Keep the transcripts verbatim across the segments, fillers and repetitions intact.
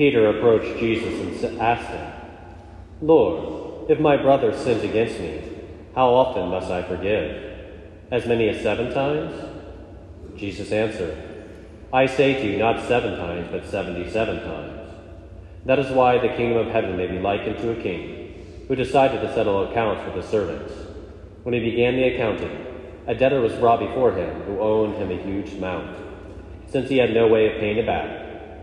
Peter approached Jesus and asked him, "Lord, if my brother sins against me, how often must I forgive? As many as seven times?" Jesus answered, "I say to you, not seven times, but seventy-seven times. That is why the kingdom of heaven may be likened to a king who decided to settle accounts with his servants. When he began the accounting, a debtor was brought before him who owed him a huge amount. Since he had no way of paying it back,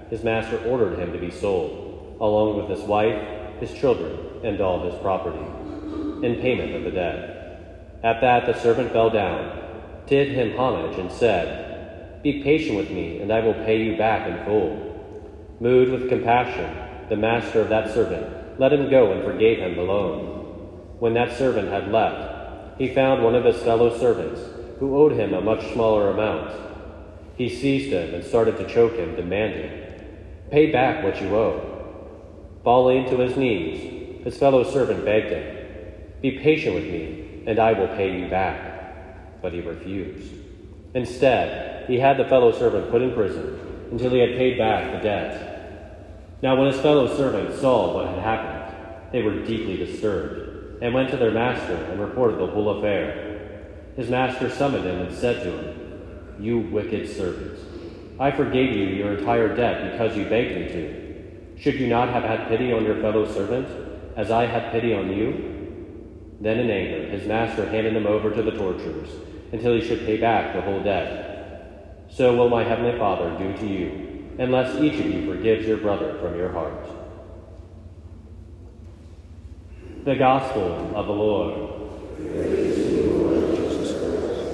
his master ordered him to be sold, along with his wife, his children, and all his property, in payment of the debt. At that the servant fell down, did him homage, and said, 'Be patient with me, and I will pay you back in full.' Moved with compassion, the master of that servant let him go and forgave him the loan. When that servant had left, he found one of his fellow servants who owed him a much smaller amount. He seized him and started to choke him, demanding, 'Pay back what you owe.' Falling to his knees, his fellow servant begged him, 'Be patient with me, and I will pay you back.' But he refused. Instead, he had the fellow servant put in prison until he had paid back the debt. Now when his fellow servants saw what had happened, they were deeply disturbed, and went to their master and reported the whole affair. His master summoned him and said to him, 'You wicked servant, I forgave you your entire debt because you begged me to. Should you not have had pity on your fellow servant, as I had pity on you?' Then in anger, his master handed him over to the torturers until he should pay back the whole debt. So will my Heavenly Father do to you, unless each of you forgives your brother from your heart." The Gospel of the Lord. Praise to you, Lord Jesus Christ.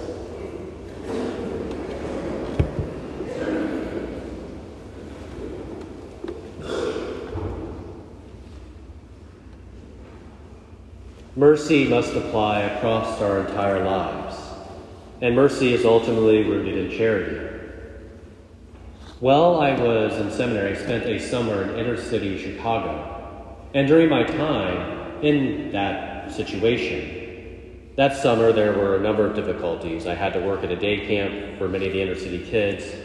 Mercy must apply across our entire lives, and mercy is ultimately rooted in charity. While I was in seminary, I spent a summer in inner city Chicago, and during my time in that situation, that summer there were a number of difficulties. I had to work at a day camp for many of the inner city kids,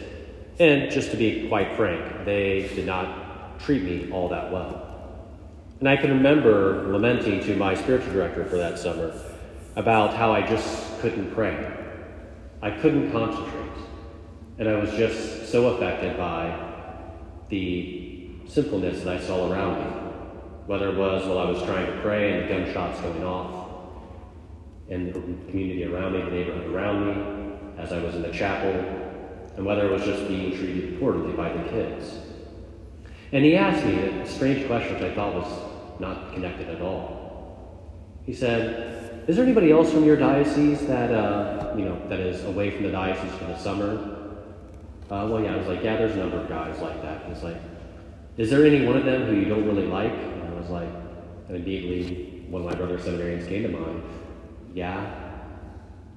and just to be quite frank, they did not treat me all that well. And I can remember lamenting to my spiritual director for that summer about how I just couldn't pray. I couldn't concentrate. And I was just so affected by the sinfulness that I saw around me, whether it was while I was trying to pray and the gunshots going off in the community around me, the neighborhood around me, as I was in the chapel, and whether it was just being treated poorly by the kids. And he asked me a strange question which I thought was not connected at all. He said, "Is there anybody else from your diocese that uh, you know that is away from the diocese for the summer?" Uh, well, yeah, I was like, "Yeah, there's a number of guys like that." He's like, "Is there any one of them who you don't really like?" And I was like, and immediately one of my brother seminarians came to mind. "Yeah.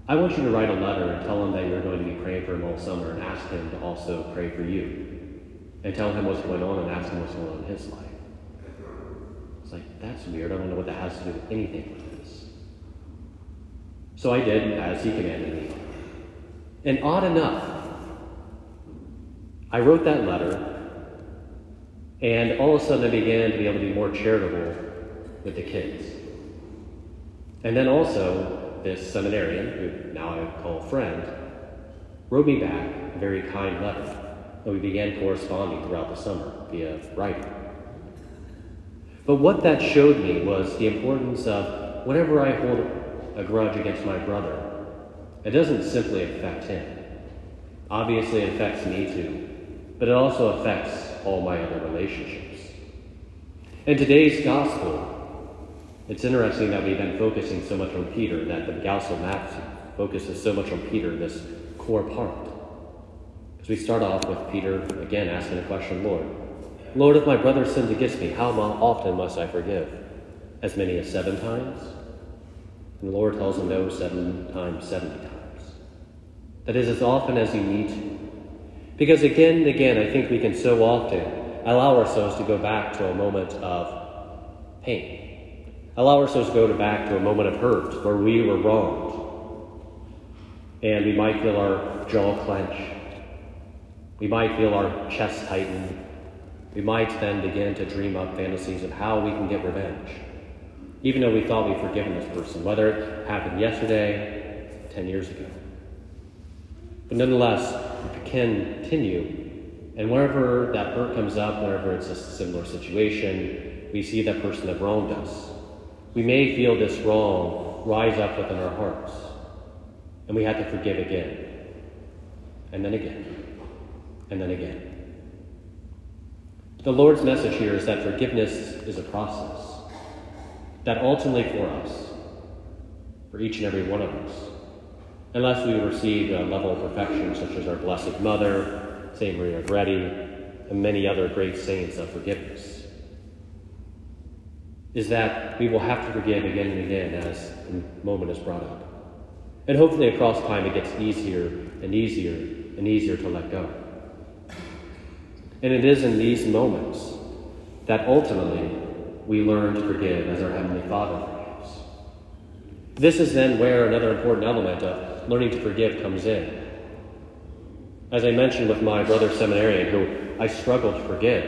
I want you to write a letter and tell him that you're going to be praying for him all summer and ask him to also pray for you. And tell him what's going on and ask him what's going on in his life." It's like, that's weird. I don't know what that has to do with anything with this. So I did as he commanded me. And odd enough, I wrote that letter, and all of a sudden I began to be able to be more charitable with the kids. And then also this seminarian, who now I call friend, wrote me back a very kind letter. And we began corresponding throughout the summer via writing. But what that showed me was the importance of whenever I hold a grudge against my brother, it doesn't simply affect him. Obviously it affects me too, but it also affects all my other relationships. In today's gospel, it's interesting that we've been focusing so much on Peter, that the Gospel of Matthew focuses so much on Peter, this core part. So we start off with Peter, again, asking the question, Lord, Lord, if my brother sins against me, how often must I forgive? As many as seven times? And the Lord tells him, no, seven times, seventy times. That is, as often as you need to. Because again and again, I think we can so often allow ourselves to go back to a moment of pain. Allow ourselves to go back to a moment of hurt where we were wronged. And we might feel our jaw clench. We might feel our chest tighten, We might then begin to dream up fantasies of how we can get revenge, even though we thought we'd forgiven this person, whether it happened yesterday, ten years ago. But nonetheless, we can continue, and whenever that hurt comes up, whenever it's a similar situation, we see that person that wronged us. We may feel this wrong rise up within our hearts, and we have to forgive again, and then again, and then again. The Lord's message here is that forgiveness is a process, that ultimately for us, for each and every one of us, unless we receive a level of perfection such as our Blessed Mother, Saint Maria Goretti, and many other great saints of forgiveness, is that we will have to forgive again and again as the moment is brought up. And hopefully across time it gets easier and easier and easier to let go. And it is in these moments that ultimately we learn to forgive as our Heavenly Father forgives. This is then where another important element of learning to forgive comes in. As I mentioned with my brother seminarian, who I struggled to forgive,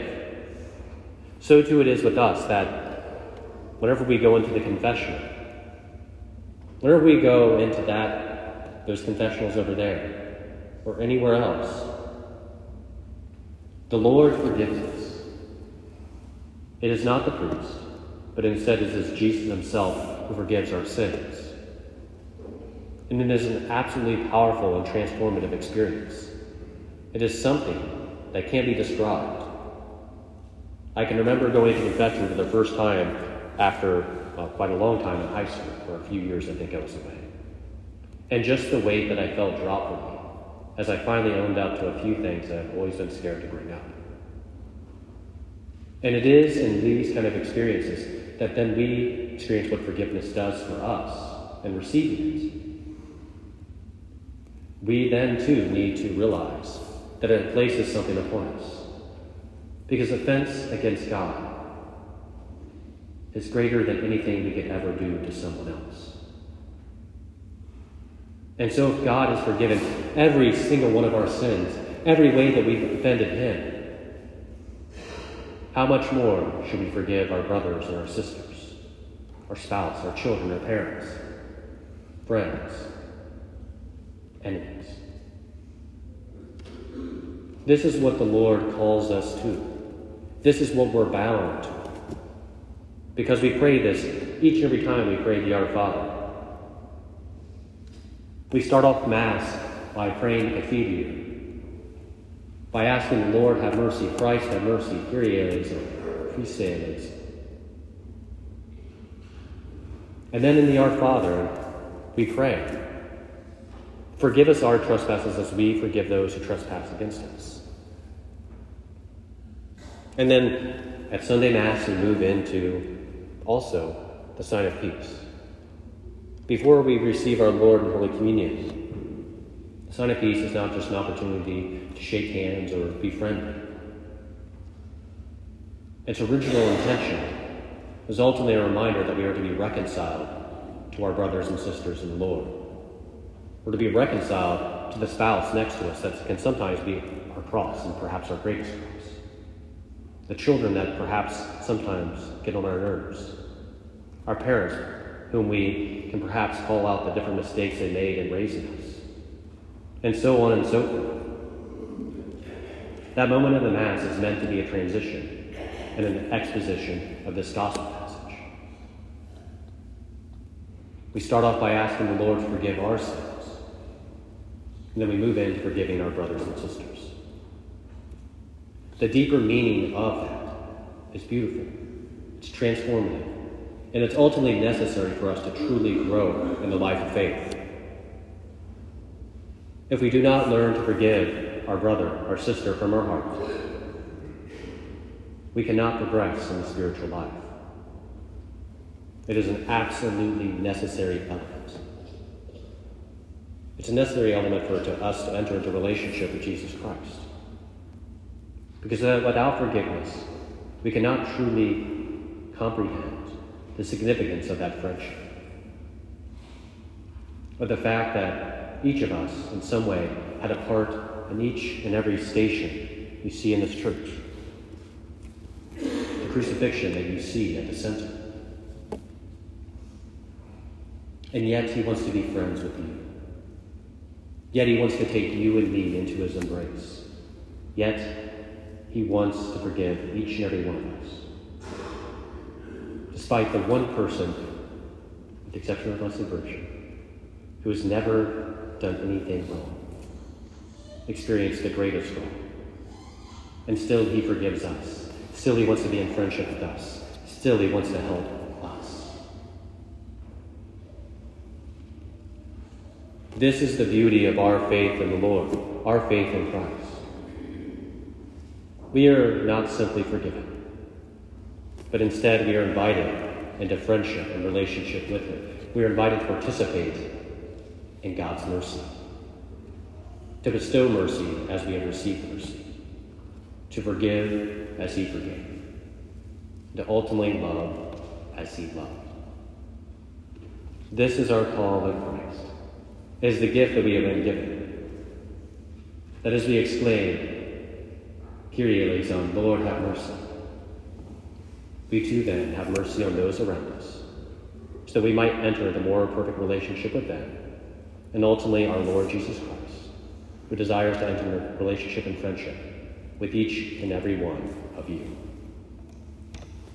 so too it is with us that whenever we go into the confessional, whenever we go into that, those confessionals over there, or anywhere else, the Lord forgives us. It is not the priest, but instead it is Jesus himself who forgives our sins. And it is an absolutely powerful and transformative experience. It is something that can't be described. I can remember going to confession for the first time after well, quite a long time in high school, for a few years I think I was away. And just the weight that I felt drop from me, as I finally owned up to a few things that I've always been scared to bring up. And it is in these kind of experiences that then we experience what forgiveness does for us and receiving it. We then too need to realize that it places something upon us, because offense against God is greater than anything we could ever do to someone else. And so if God has forgiven every single one of our sins, every way that we've offended him, how much more should we forgive our brothers and our sisters, our spouse, our children, our parents, friends, enemies? This is what the Lord calls us to. This is what we're bound to. Because we pray this each and every time we pray the Our Father. We start off Mass by praying the Kyrie, by asking the Lord, have mercy, Christ, have mercy, Kyrie eleison, Christe eleison. And then in the Our Father, we pray, forgive us our trespasses as we forgive those who trespass against us. And then at Sunday Mass, we move into also the sign of peace. Before we receive our Lord in Holy Communion, the sign of peace is not just an opportunity to shake hands or be friendly. Its original intention was ultimately a reminder that we are to be reconciled to our brothers and sisters in the Lord, or to be reconciled to the spouse next to us that can sometimes be our cross and perhaps our greatest cross, the children that perhaps sometimes get on our nerves, our parents, whom we can perhaps call out the different mistakes they made in raising us, and so on and so forth. That moment of the Mass is meant to be a transition and an exposition of this Gospel passage. We start off by asking the Lord to forgive our sins, and then we move into forgiving our brothers and sisters. The deeper meaning of that is beautiful, it's transformative, and it's ultimately necessary for us to truly grow in the life of faith. If we do not learn to forgive our brother, our sister from our heart, we cannot progress in the spiritual life. It is an absolutely necessary element. It's a necessary element for us to enter into relationship with Jesus Christ. Because without forgiveness, we cannot truly comprehend the significance of that friendship, or the fact that each of us in some way had a part in each and every station we see in this church, crucifixion that you see at the center. And yet he wants to be friends with you. Yet he wants to take you and me into his embrace. Yet he wants to forgive each and every one of us. Despite the one person, with the exception of Blessed Virgin, who has never done anything wrong, experienced the greatest wrong. And still he forgives us. Still he wants to be in friendship with us. Still he wants to help us. This is the beauty of our faith in the Lord, our faith in Christ. We are not simply forgiven, but instead we are invited into friendship and relationship with him. We are invited to participate in God's mercy, to bestow mercy as we have received mercy, to forgive as he forgave, to ultimately love as he loved. This is our call in Christ. It is the gift that we have been given. That as we exclaim, Kyrie eleison, Lord have mercy, we too then have mercy on those around us, so that we might enter the more perfect relationship with them, and ultimately our Lord Jesus Christ, who desires to enter relationship and friendship with each and every one of you.